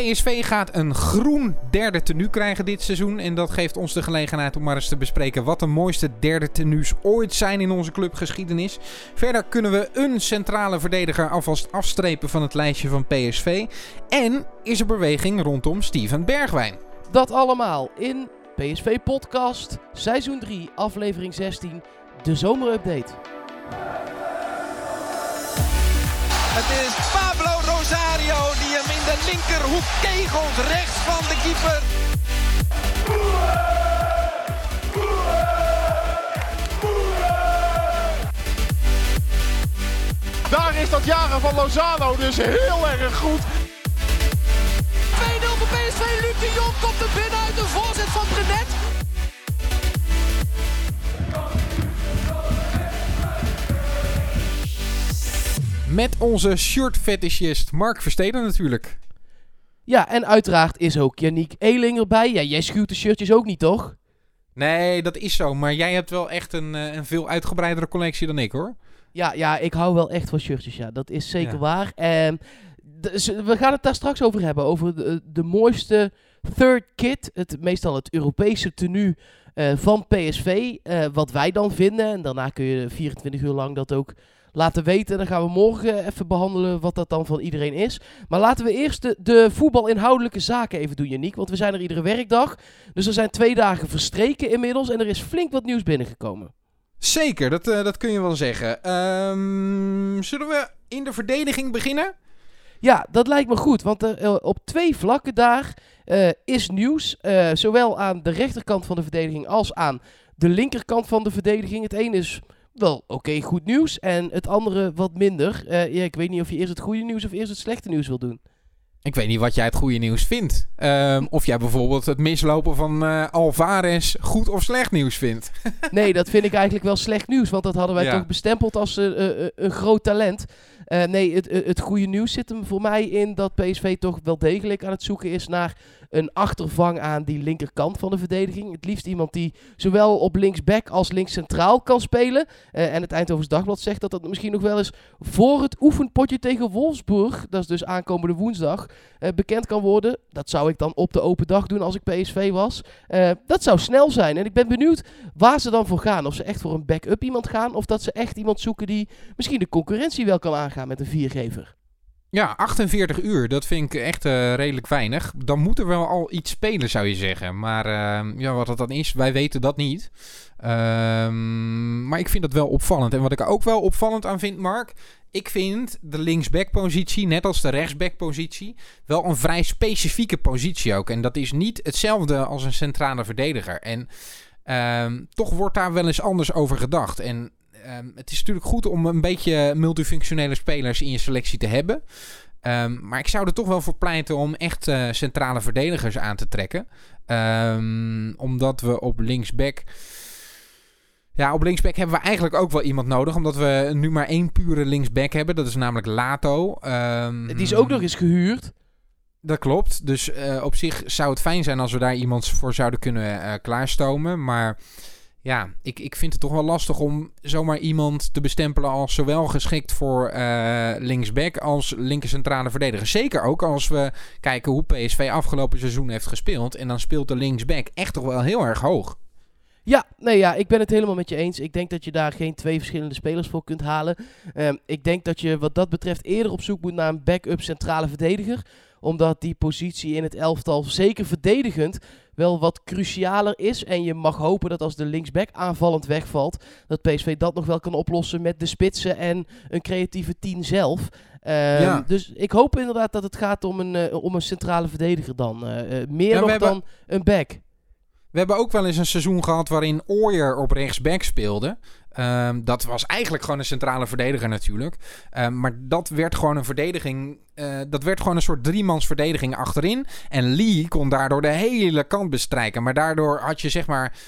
PSV gaat een groen derde tenue krijgen dit seizoen. En dat geeft ons de gelegenheid om maar eens te bespreken wat de mooiste derde tenues ooit zijn in onze clubgeschiedenis. Verder kunnen we een centrale verdediger alvast afstrepen van het lijstje van PSV. En is er beweging rondom Steven Bergwijn. Dat allemaal in PSV Podcast, seizoen 3, aflevering 16, de zomerupdate. Het is Pablo Rosario die hem in de linkerhoek kegelt, rechts van de keeper. Daar is dat jagen van Lozano dus heel erg goed. 2-0 voor PSV, Luke de Jong komt er binnen uit de voorzet van Brenet. Met onze shirt-fetishist Mark Versteden natuurlijk. Ja, en uiteraard is ook Janiek Eling erbij. Ja, jij schuwt de shirtjes ook niet, toch? Nee, dat is zo. Maar jij hebt wel echt een veel uitgebreidere collectie dan ik, hoor. Ja, ik hou wel echt van shirtjes, ja. Dat is zeker waar. Dus we gaan het daar straks over hebben. Over de mooiste third kit. Meestal het Europese tenue van PSV. Wat wij dan vinden. En daarna kun je 24 uur lang dat ook laten weten. Dan gaan we morgen even behandelen wat dat dan van iedereen is. Maar laten we eerst de voetbalinhoudelijke zaken even doen, Janiek. Want we zijn er iedere werkdag. Dus er zijn 2 dagen verstreken inmiddels. En er is flink wat nieuws binnengekomen. Zeker, dat kun je wel zeggen. Zullen we in de verdediging beginnen? Ja, dat lijkt me goed. Want op 2 vlakken daar is nieuws. Zowel aan de rechterkant van de verdediging als aan de linkerkant van de verdediging. Het een is wel oké, goed nieuws. En het andere wat minder. Ik weet niet of je eerst het goede nieuws of eerst het slechte nieuws wil doen. Ik weet niet wat jij het goede nieuws vindt. Of jij bijvoorbeeld het mislopen van Alvarez goed of slecht nieuws vindt. Nee, dat vind ik eigenlijk wel slecht nieuws. Want dat hadden wij toch bestempeld als een groot talent. Het goede nieuws zit hem voor mij in dat PSV toch wel degelijk aan het zoeken is naar een achtervang aan die linkerkant van de verdediging. Het liefst iemand die zowel op linksback als linkscentraal kan spelen. En het Eindhovens Dagblad zegt dat misschien nog wel eens voor het oefenpotje tegen Wolfsburg, dat is dus aankomende woensdag, bekend kan worden. Dat zou ik dan op de open dag doen als ik PSV was. Dat zou snel zijn. En ik ben benieuwd waar ze dan voor gaan. Of ze echt voor een back-up iemand gaan, of dat ze echt iemand zoeken die misschien de concurrentie wel kan aangaan met een viergever. Ja, 48 uur, dat vind ik echt redelijk weinig. Dan moet er wel al iets spelen, zou je zeggen. Maar wat dat dan is, wij weten dat niet. Maar ik vind dat wel opvallend. En wat ik er ook wel opvallend aan vind, Mark, ik vind de linksbackpositie, net als de rechtsbackpositie, wel een vrij specifieke positie ook. En dat is niet hetzelfde als een centrale verdediger. En toch wordt daar wel eens anders over gedacht. En het is natuurlijk goed om een beetje multifunctionele spelers in je selectie te hebben. Maar ik zou er toch wel voor pleiten om echt centrale verdedigers aan te trekken. Omdat we op linksback... Ja, op linksback hebben we eigenlijk ook wel iemand nodig. Omdat we nu maar 1 pure linksback hebben. Dat is namelijk Lato. Die is ook nog eens gehuurd. Dat klopt. Dus op zich zou het fijn zijn als we daar iemand voor zouden kunnen klaarstomen. Maar ja, ik vind het toch wel lastig om zomaar iemand te bestempelen als zowel geschikt voor linksback als linkercentrale verdediger. Zeker ook als we kijken hoe PSV afgelopen seizoen heeft gespeeld. En dan speelt de linksback echt toch wel heel erg hoog. Ja, ik ben het helemaal met je eens. Ik denk dat je daar geen 2 verschillende spelers voor kunt halen. Ik denk dat je wat dat betreft eerder op zoek moet naar een backup centrale verdediger. Omdat die positie in het elftal, zeker verdedigend, wel wat crucialer is. En je mag hopen dat als de linksback aanvallend wegvalt, dat PSV dat nog wel kan oplossen met de spitsen en een creatieve 10 zelf. Dus ik hoop inderdaad dat het gaat om een centrale verdediger dan. Dan een back. We hebben ook wel eens een seizoen gehad waarin Ooyer op rechtsback speelde. Dat was eigenlijk gewoon een centrale verdediger natuurlijk. Maar dat werd gewoon een verdediging. Dat werd gewoon een soort 3-mans verdediging achterin. En Lee kon daardoor de hele kant bestrijken. Maar daardoor had je zeg maar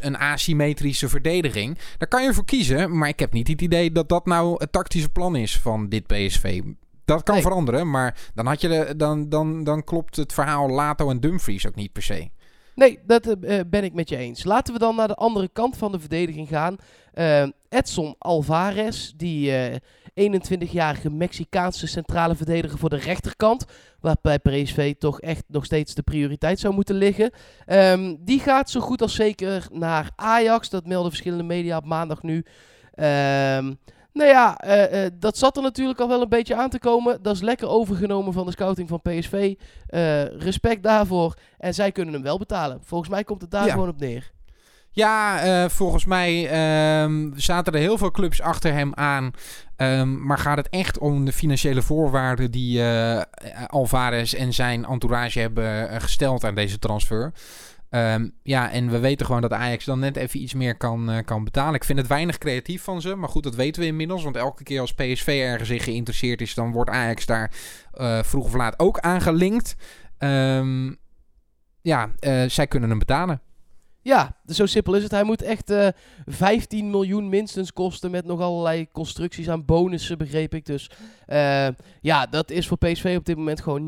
een asymmetrische verdediging. Daar kan je voor kiezen. Maar ik heb niet het idee dat dat nou het tactische plan is van dit PSV. Dat kan veranderen. Maar dan klopt het verhaal Lato en Dumfries ook niet per se. Nee, dat ben ik met je eens. Laten we dan naar de andere kant van de verdediging gaan. Edson Alvarez, die 21-jarige Mexicaanse centrale verdediger voor de rechterkant, waar bij PSV toch echt nog steeds de prioriteit zou moeten liggen. Die gaat zo goed als zeker naar Ajax. Dat melden verschillende media op maandag nu. Dat zat er natuurlijk al wel een beetje aan te komen. Dat is lekker overgenomen van de scouting van PSV. Respect daarvoor. En zij kunnen hem wel betalen. Volgens mij komt het daar gewoon op neer. Ja, volgens mij zaten er heel veel clubs achter hem aan. Maar gaat het echt om de financiële voorwaarden die Alvarez en zijn entourage hebben gesteld aan deze transfer? En we weten gewoon dat Ajax dan net even iets meer kan betalen. Ik vind het weinig creatief van ze, maar goed, dat weten we inmiddels. Want elke keer als PSV ergens in geïnteresseerd is, dan wordt Ajax daar vroeg of laat ook aan gelinkt. Zij kunnen hem betalen. Ja, zo simpel is het. Hij moet echt 15 miljoen minstens kosten met nog allerlei constructies aan bonussen, begreep ik. Dus dat is voor PSV op dit moment gewoon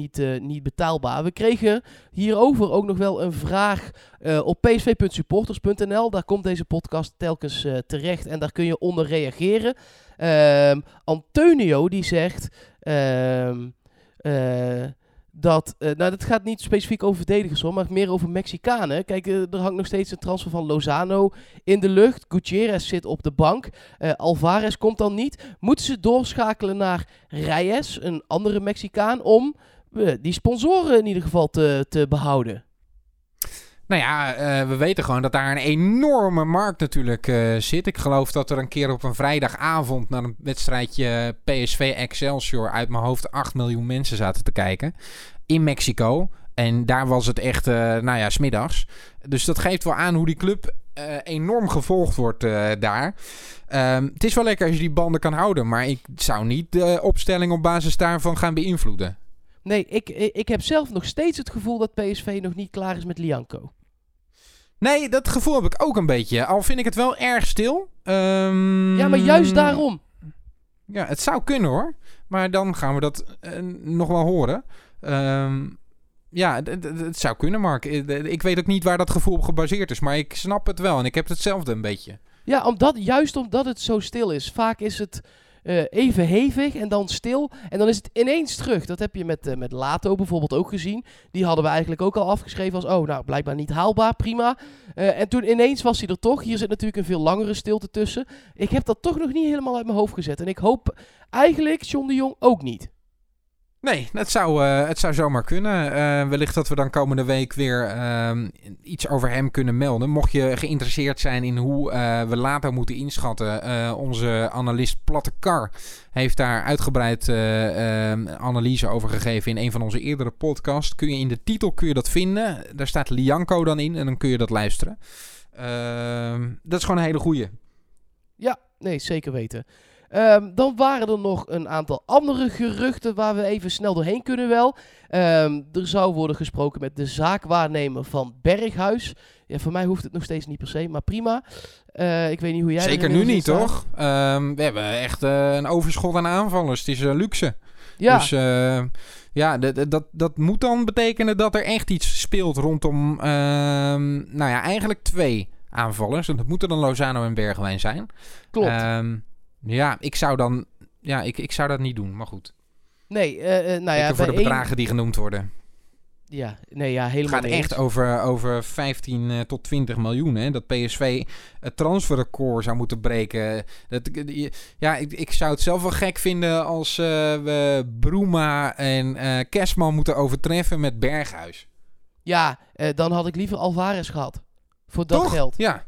niet betaalbaar. We kregen hierover ook nog wel een vraag op psv.supporters.nl. Daar komt deze podcast telkens terecht en daar kun je onder reageren. Antonio die zegt... dat gaat niet specifiek over verdedigers hoor, maar meer over Mexicanen. Kijk, er hangt nog steeds een transfer van Lozano in de lucht. Gutierrez zit op de bank. Alvarez komt dan niet. Moeten ze doorschakelen naar Reyes, een andere Mexicaan, om die sponsoren in ieder geval te behouden? Nou ja, we weten gewoon dat daar een enorme markt natuurlijk zit. Ik geloof dat er een keer op een vrijdagavond naar een wedstrijdje PSV Excelsior uit mijn hoofd 8 miljoen mensen zaten te kijken in Mexico. En daar was het echt, 's middags. Dus dat geeft wel aan hoe die club enorm gevolgd wordt daar. Het is wel lekker als je die banden kan houden, maar ik zou niet de opstelling op basis daarvan gaan beïnvloeden. Nee, ik heb zelf nog steeds het gevoel dat PSV nog niet klaar is met Lianco. Nee, dat gevoel heb ik ook een beetje. Al vind ik het wel erg stil. Ja, maar juist daarom. Ja, het zou kunnen hoor. Maar dan gaan we dat nog wel horen. Het zou kunnen, Mark. Ik weet ook niet waar dat gevoel op gebaseerd is. Maar ik snap het wel en ik heb hetzelfde een beetje. Ja, juist omdat het zo stil is. Vaak is het... even hevig en dan stil. En dan is het ineens terug. Dat heb je met Lato bijvoorbeeld ook gezien. Die hadden we eigenlijk ook al afgeschreven als... blijkbaar niet haalbaar, prima. En toen ineens was hij er toch. Hier zit natuurlijk een veel langere stilte tussen. Ik heb dat toch nog niet helemaal uit mijn hoofd gezet. En ik hoop eigenlijk John de Jong ook niet. Nee, het zou zomaar kunnen. Wellicht dat we dan komende week weer iets over hem kunnen melden. Mocht je geïnteresseerd zijn in hoe we later moeten inschatten. Onze analist Plattekar heeft daar uitgebreid analyse over gegeven in een van onze eerdere podcasts. Kun je in de titel dat vinden. Daar staat Lianco dan in en dan kun je dat luisteren. Dat is gewoon een hele goeie. Ja, nee, zeker weten. Dan waren er nog een aantal andere geruchten waar we even snel doorheen kunnen wel. Er zou worden gesproken met de zaakwaarnemer van Berghuis. Ja, voor mij hoeft het nog steeds niet per se, maar prima. Ik weet niet hoe jij... Zeker nu niet, toch? We hebben echt een overschot aan aanvallers. Het is luxe. Ja. Dus dat moet dan betekenen dat er echt iets speelt rondom... eigenlijk 2 aanvallers. En dat moeten dan Lozano en Bergwijn zijn. Klopt. Ik zou dat niet doen, maar goed. Nee, voor de bedragen die genoemd worden. Ja, nee, ja, helemaal niet. Het gaat echt over 15 tot 20 miljoen, hè. Dat PSV het transferrecord zou moeten breken. Ik zou het zelf wel gek vinden als we Bruma en Kersman moeten overtreffen met Berghuis. Ja, dan had ik liever Alvarez gehad. Voor dat geld. Ja,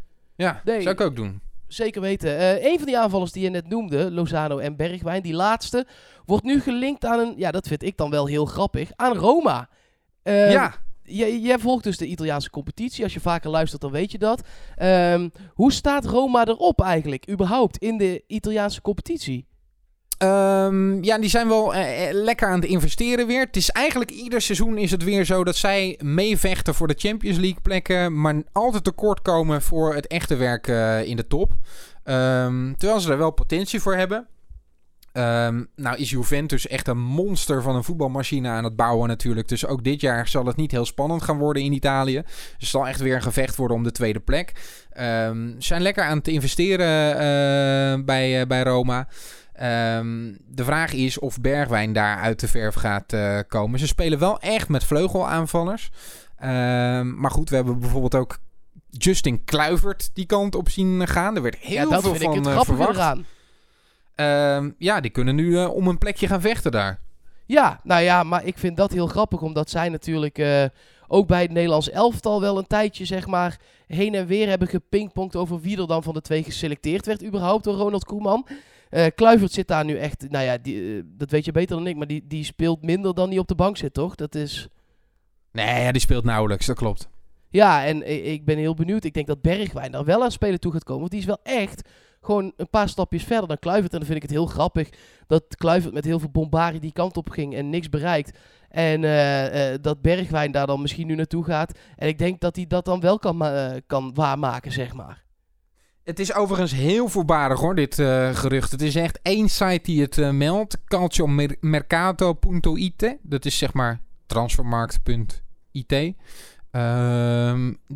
nee, zou ik ook doen. Zeker weten. Een van die aanvallers die je net noemde, Lozano en Bergwijn, die laatste, wordt nu gelinkt aan een... Ja, dat vind ik dan wel heel grappig. Aan Roma. Jij volgt dus de Italiaanse competitie. Als je vaker luistert, dan weet je dat. Hoe staat Roma erop eigenlijk, überhaupt, in de Italiaanse competitie? Die zijn wel lekker aan het investeren weer. Het is eigenlijk ieder seizoen is het weer zo dat zij meevechten voor de Champions League plekken, maar altijd tekort komen voor het echte werk in de top. Terwijl ze er wel potentie voor hebben. Nou is Juventus echt een monster van een voetbalmachine aan het bouwen natuurlijk. Dus ook dit jaar zal het niet heel spannend gaan worden in Italië. Er zal echt weer een gevecht worden om de tweede plek. Zijn lekker aan het investeren bij Roma. De vraag is of Bergwijn daar uit de verf gaat komen. Ze spelen wel echt met vleugelaanvallers. Maar goed, we hebben bijvoorbeeld ook Justin Kluivert die kant op zien gaan. Er werd heel veel van verwacht. Ja, dat vind ik het grappig. Ja, die kunnen nu om een plekje gaan vechten daar. Ja, nou ja, maar ik vind dat heel grappig. Omdat zij natuurlijk ook bij het Nederlands elftal wel een tijdje, zeg maar, heen en weer hebben gepingpongd over wie er dan van de twee geselecteerd werd überhaupt door Ronald Koeman. Kluivert zit daar nu echt, nou ja, dat weet je beter dan ik, maar die speelt minder dan die op de bank zit, toch? Dat is... Nee, die speelt nauwelijks, dat klopt. Ja, en ik ben heel benieuwd. Ik denk dat Bergwijn daar wel aan spelen toe gaat komen. Want die is wel echt gewoon een paar stapjes verder dan Kluivert. En dan vind ik het heel grappig dat Kluivert met heel veel bombardie die kant op ging en niks bereikt. En dat Bergwijn daar dan misschien nu naartoe gaat. En ik denk dat hij dat dan wel kan waarmaken, zeg maar. Het is overigens heel voorbarig hoor, dit gerucht. Het is echt één site die het meldt. calciomercato.it. Dat is zeg maar transfermarkt.it.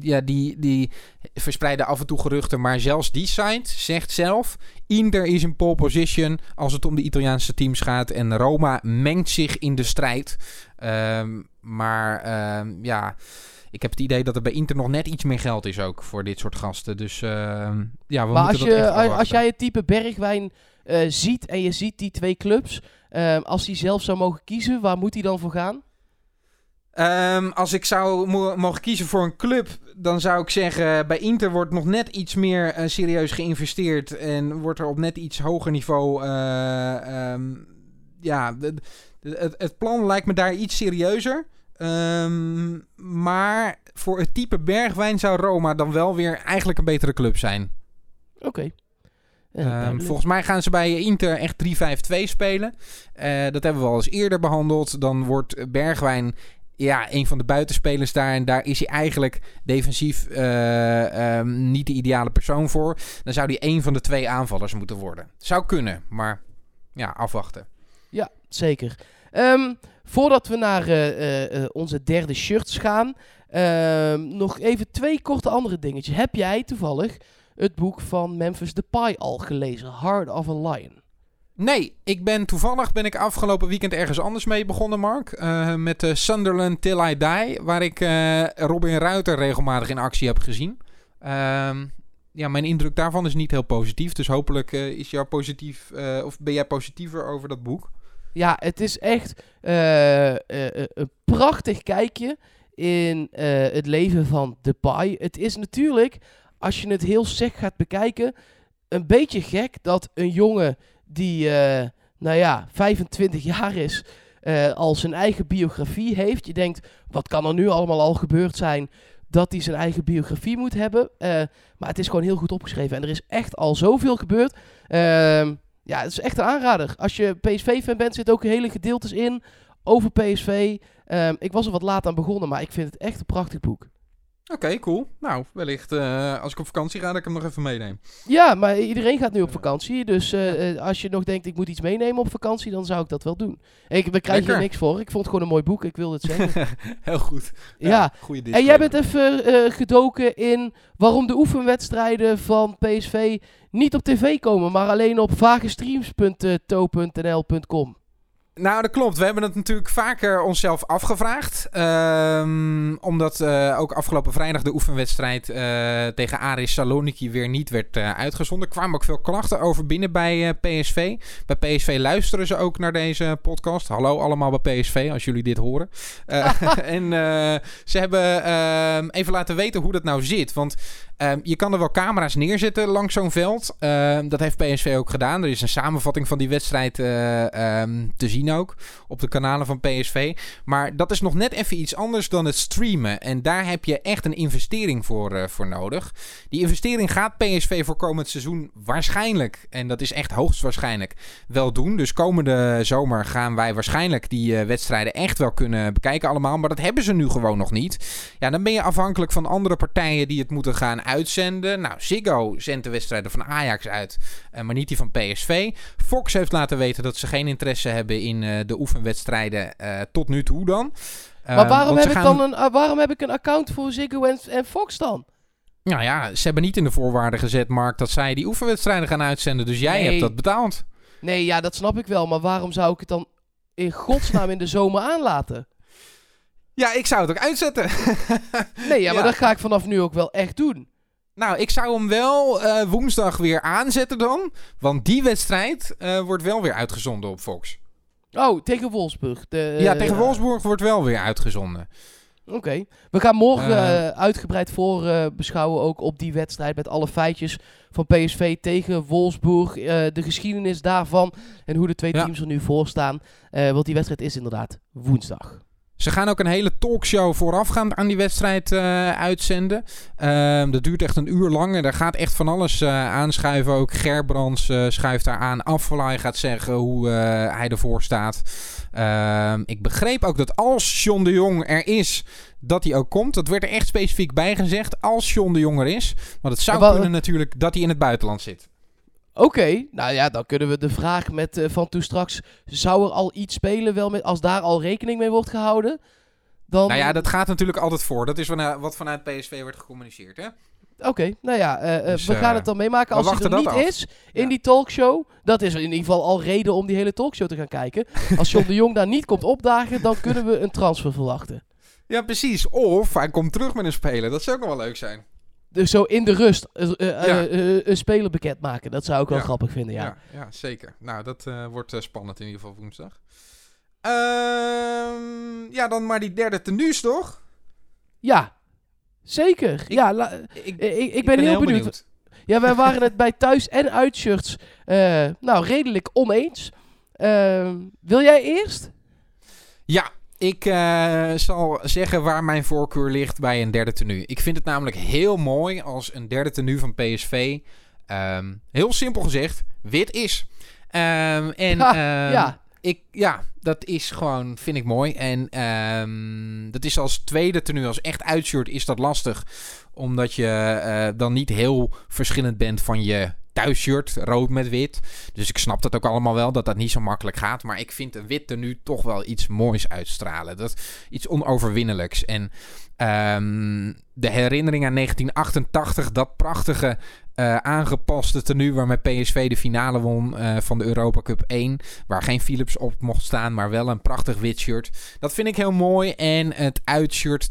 Ja, die verspreiden af en toe geruchten, maar zelfs die site zegt zelf: Inter is in pole position als het om de Italiaanse teams gaat en Roma mengt zich in de strijd. Ja, ik heb het idee dat er bij Inter nog net iets meer geld is ook voor dit soort gasten. Dus ja, we maar moeten dat echt afwachten. Maar als jij het type Bergwijn ziet en je ziet die twee clubs, als hij zelf zou mogen kiezen, waar moet hij dan voor gaan? Als ik zou mogen kiezen voor een club, dan zou ik zeggen: bij Inter wordt nog net iets meer serieus geïnvesteerd en wordt er op net iets hoger niveau. Het plan lijkt me daar iets serieuzer. Maar voor het type Bergwijn zou Roma dan wel weer eigenlijk een betere club zijn. Oké. Okay. Volgens mij gaan ze bij Inter echt 3-5-2 spelen. Dat hebben we al eens eerder behandeld. Dan wordt Bergwijn een van de buitenspelers daar. En daar is hij eigenlijk defensief niet de ideale persoon voor. Dan zou hij één van de twee aanvallers moeten worden. Zou kunnen, maar ja, afwachten. Ja, zeker. Voordat we naar onze derde shirts gaan, nog even twee korte andere dingetjes. Heb jij toevallig het boek van Memphis Depay al gelezen, Heart of a Lion? Nee, ik ben toevallig afgelopen weekend ergens anders mee begonnen, Mark. Met Sunderland Till I Die, waar ik Robin Ruiter regelmatig in actie heb gezien. Ja, mijn indruk daarvan is niet heel positief. Dus hopelijk is jou positief, of ben jij positiever over dat boek? Ja, het is echt een prachtig kijkje in het leven van Depay. Het is natuurlijk, als je het heel sec gaat bekijken, een beetje gek dat een jongen die 25 jaar is, al zijn eigen biografie heeft. Je denkt, wat kan er nu allemaal al gebeurd zijn dat hij zijn eigen biografie moet hebben? Maar het is gewoon heel goed opgeschreven en er is echt al zoveel gebeurd. Ja, het is echt een aanrader. Als je PSV-fan bent, zit ook hele gedeeltes in over PSV. Ik was er wat laat aan begonnen, maar ik vind het echt een prachtig boek. Oké, cool. Nou, wellicht als ik op vakantie ga, dat ik hem nog even meeneem. Ja, maar iedereen gaat nu op vakantie. Dus als je nog denkt, ik moet iets meenemen op vakantie, dan zou ik dat wel doen. We krijgen hier niks voor. Ik vond het gewoon een mooi boek. Ik wilde het zeggen. Heel goed. Ja. Goeie disclaimer. En jij bent even gedoken in waarom de oefenwedstrijden van PSV niet op tv komen, maar alleen op vagestreams.to.nl.com. Nou, dat klopt. We hebben het natuurlijk vaker onszelf afgevraagd. Omdat ook afgelopen vrijdag de oefenwedstrijd tegen Aris Saloniki weer niet werd uitgezonden. Er kwamen ook veel klachten over binnen bij PSV. Bij PSV luisteren ze ook naar deze podcast. Hallo allemaal bij PSV, als jullie dit horen. Ze hebben even laten weten hoe dat nou zit. Want je kan er wel camera's neerzetten langs zo'n veld. Dat heeft PSV ook gedaan. Er is een samenvatting van die wedstrijd te zien ook op de kanalen van PSV. Maar dat is nog net even iets anders dan het streamen. En daar heb je echt een investering voor nodig. Die investering gaat PSV voor komend seizoen waarschijnlijk, en dat is echt hoogstwaarschijnlijk, wel doen. Dus komende zomer gaan wij waarschijnlijk die wedstrijden echt wel kunnen bekijken allemaal. Maar dat hebben ze nu gewoon nog niet. Ja, dan ben je afhankelijk van andere partijen die het moeten gaan uitzenden. Nou, Ziggo zendt de wedstrijden van Ajax uit, maar niet die van PSV. Fox heeft laten weten dat ze geen interesse hebben in de oefenwedstrijden tot nu toe dan. Maar waarom heb ik een account voor Ziggo en Fox dan? Nou ja, ze hebben niet in de voorwaarden gezet, Mark, dat zij die oefenwedstrijden gaan uitzenden. Dus jij hebt dat betaald. Nee, ja, dat snap ik wel. Maar waarom zou ik het dan in godsnaam in de zomer aanlaten? Ja, ik zou het ook uitzetten. Nee, ja, maar dat ga ik vanaf nu ook wel echt doen. Nou, ik zou hem wel woensdag weer aanzetten dan. Want die wedstrijd wordt wel weer uitgezonden op Fox. Oh, tegen Wolfsburg. Tegen Wolfsburg wordt wel weer uitgezonden. Oké. We gaan morgen uitgebreid voorbeschouwen ook op die wedstrijd met alle feitjes van PSV tegen Wolfsburg. De geschiedenis daarvan en hoe de twee teams er nu voor staan. Want die wedstrijd is inderdaad woensdag. Ze gaan ook een hele talkshow voorafgaand aan die wedstrijd uitzenden. Dat duurt echt een uur lang en daar gaat echt van alles aanschuiven. Ook Gerbrands schuift daar aan. Afvalaai gaat zeggen hoe hij ervoor staat. Ik begreep ook dat als John de Jong er is, dat hij ook komt. Dat werd er echt specifiek bij gezegd. Als John de Jong er is. Want het zou kunnen natuurlijk dat hij in het buitenland zit. Oké, nou ja, dan kunnen we de vraag met van toen straks, zou er al iets spelen wel met, als daar al rekening mee wordt gehouden? Dan... Nou ja, dat gaat natuurlijk altijd voor. Dat is wat vanuit PSV wordt gecommuniceerd, hè? Oké, nou ja, we gaan het dan meemaken. Als hij er niet is in die talkshow, dat is in ieder geval al reden om die hele talkshow te gaan kijken. Als John de Jong daar niet komt opdagen, dan kunnen we een transfer verwachten. Ja, precies. Of hij komt terug met een speler. Dat zou ook wel leuk zijn. Dus zo in de rust een speler bekend maken. Dat zou ik wel grappig vinden, ja. Ja, zeker. Nou, dat wordt spannend in ieder geval woensdag. Dan maar die derde tenues, toch? Ja, zeker. Ik ben heel benieuwd. Ja, wij waren het bij thuis- en uitshirts redelijk oneens. Wil jij eerst? Ja. Ik zal zeggen waar mijn voorkeur ligt bij een derde tenue. Ik vind het namelijk heel mooi als een derde tenue van PSV, heel simpel gezegd, wit is. Dat is gewoon, vind ik mooi. En dat is als tweede tenue, als echt uitshirt, is dat lastig. Omdat je dan niet heel verschillend bent van je thuisshirt, rood met wit. Dus ik snap dat ook allemaal wel, dat dat niet zo makkelijk gaat. Maar ik vind een wit tenue toch wel iets moois uitstralen. Dat is iets onoverwinnelijks. En de herinnering aan 1988, dat prachtige aangepaste tenue waarmee PSV de finale won van de Europa Cup 1. Waar geen Philips op mocht staan, maar wel een prachtig wit shirt. Dat vind ik heel mooi. En het uitshirt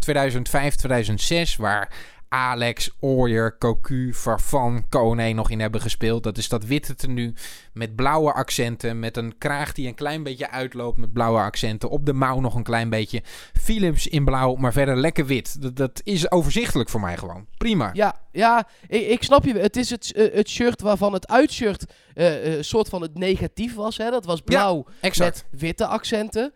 2005-2006, waar Alex, Ooyer, Cocu, Farfan, Koné nog in hebben gespeeld. Dat is dat witte tenue met blauwe accenten. Met een kraag die een klein beetje uitloopt met blauwe accenten. Op de mouw nog een klein beetje. Philips in blauw, maar verder lekker wit. Dat is overzichtelijk voor mij gewoon. Prima. Ja, ik snap je. Het is het shirt waarvan het uitshirt een soort van het negatief was. Hè? Dat was blauw met witte accenten.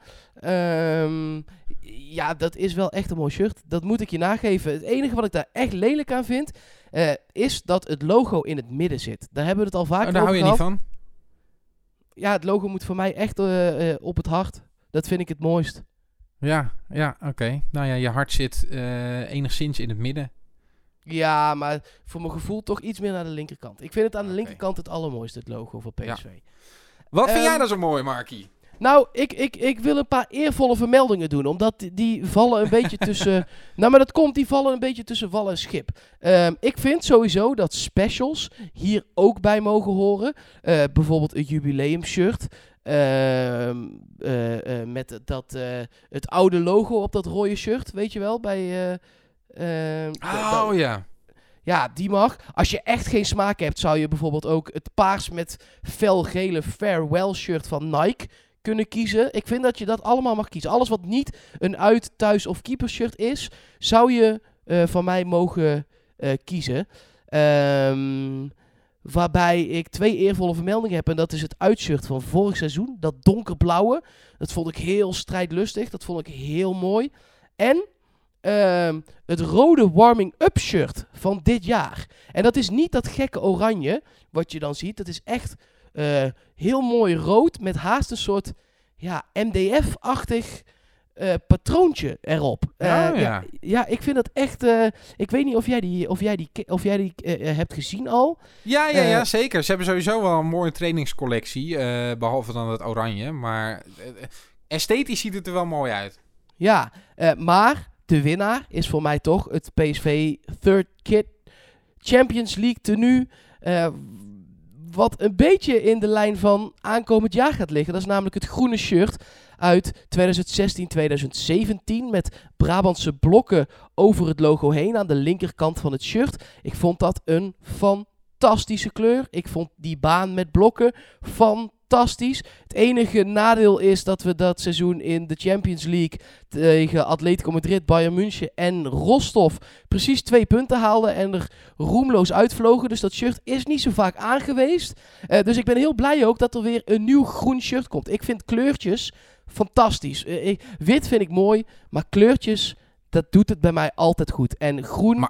Dat is wel echt een mooi shirt. Dat moet ik je nageven. Het enige wat ik daar echt lelijk aan vind, is dat het logo in het midden zit. Daar hebben we het al vaak over gehad. Daar hou je niet van? Ja, het logo moet voor mij echt op het hart. Dat vind ik het mooist. Ja, oké. Nou ja, je hart zit enigszins in het midden. Ja, maar voor mijn gevoel toch iets meer naar de linkerkant. Ik vind het aan de linkerkant het allermooiste, het logo van PSV. Ja. Wat vind jij nou zo mooi, Markie? Nou, ik wil een paar eervolle vermeldingen doen. Omdat die vallen een beetje tussen... Nou, maar dat komt, die vallen een beetje tussen wal en schip. Ik vind sowieso dat specials hier ook bij mogen horen. Bijvoorbeeld een jubileumshirt. Met het oude logo op dat rode shirt, weet je wel? Ja, die mag. Als je echt geen smaak hebt, zou je bijvoorbeeld ook het paars met felgele farewell shirt van Nike kunnen kiezen. Ik vind dat je dat allemaal mag kiezen. Alles wat niet een uit-, thuis- of keepershirt is, zou je van mij mogen kiezen. Waarbij ik 2 eervolle vermeldingen heb. En dat is het uitshirt van vorig seizoen. Dat donkerblauwe. Dat vond ik heel strijdlustig. Dat vond ik heel mooi. En het rode warming-up shirt van dit jaar. En dat is niet dat gekke oranje wat je dan ziet. Dat is echt heel mooi rood met haast een soort MDF-achtig patroontje erop. Ja, ik vind dat echt... ik weet niet of jij die hebt gezien al. Ja, zeker. Ze hebben sowieso wel een mooie trainingscollectie. Behalve dan het oranje. Maar esthetisch ziet het er wel mooi uit. Ja, maar de winnaar is voor mij toch het PSV Third Kit Champions League tenue... wat een beetje in de lijn van aankomend jaar gaat liggen. Dat is namelijk het groene shirt uit 2016-2017... met Brabantse blokken over het logo heen aan de linkerkant van het shirt. Ik vond dat een fantastische kleur. Ik vond die baan met blokken fantastisch. Het enige nadeel is dat we dat seizoen in de Champions League... tegen Atletico Madrid, Bayern München en Rostov... precies 2 punten haalden en er roemloos uitvlogen. Dus dat shirt is niet zo vaak aangeweest. Dus ik ben heel blij ook dat er weer een nieuw groen shirt komt. Ik vind kleurtjes fantastisch. Wit vind ik mooi, maar kleurtjes, dat doet het bij mij altijd goed. En groen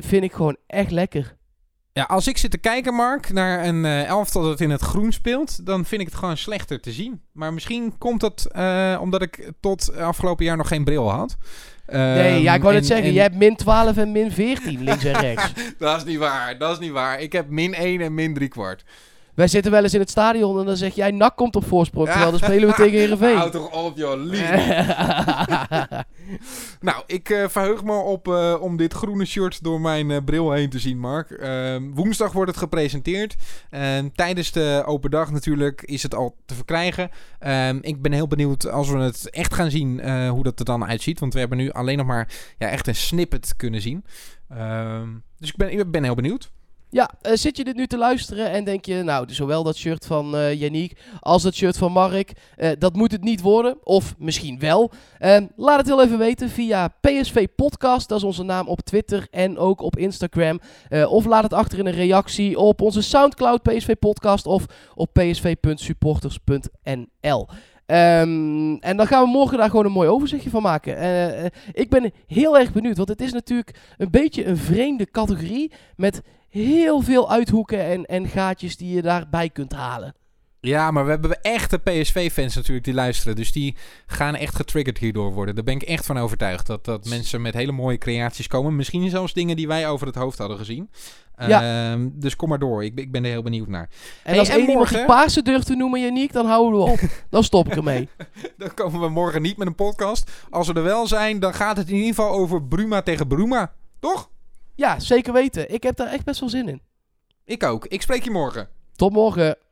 vind ik gewoon echt lekker. Ja, als ik zit te kijken, Mark, naar een elftal dat in het groen speelt... dan vind ik het gewoon slechter te zien. Maar misschien komt dat omdat ik tot afgelopen jaar nog geen bril had. Nee, ja, ik wou net zeggen, jij hebt min 12 en min 14 links en rechts. Dat is niet waar. Ik heb min 1 en min 3/4. Wij zitten wel eens in het stadion en dan zeg jij... NAC komt op voorsprong, terwijl dan spelen we tegen Heerenveen. Houd toch op, joh, lief. Nou, ik verheug me op om dit groene shirt door mijn bril heen te zien, Mark. Woensdag wordt het gepresenteerd. Tijdens de open dag natuurlijk is het al te verkrijgen. Ik ben heel benieuwd als we het echt gaan zien hoe dat er dan uitziet. Want we hebben nu alleen nog maar echt een snippet kunnen zien. Dus ik ben heel benieuwd. Ja, zit je dit nu te luisteren en denk je... nou, zowel dat shirt van Janiek als dat shirt van Mark... dat moet het niet worden, of misschien wel. Laat het heel even weten via PSV Podcast. Dat is onze naam op Twitter en ook op Instagram. Of laat het achter in een reactie op onze Soundcloud PSV Podcast... of op psv.supporters.nl. En dan gaan we morgen daar gewoon een mooi overzichtje van maken. Ik ben heel erg benieuwd, want het is natuurlijk een beetje een vreemde categorie... met heel veel uithoeken en gaatjes die je daarbij kunt halen. Ja, maar we hebben echte PSV-fans natuurlijk die luisteren. Dus die gaan echt getriggerd hierdoor worden. Daar ben ik echt van overtuigd. Dat mensen met hele mooie creaties komen. Misschien zelfs dingen die wij over het hoofd hadden gezien. Ja. Dus kom maar door. Ik ben er heel benieuwd naar. En als één iemand die paarse durft te noemen, Janiek, dan houden we op. Dan stop ik ermee. Dan komen we morgen niet met een podcast. Als we er wel zijn, dan gaat het in ieder geval over Bruma tegen Bruma. Toch? Ja, zeker weten. Ik heb daar echt best wel zin in. Ik ook. Ik spreek je morgen. Tot morgen.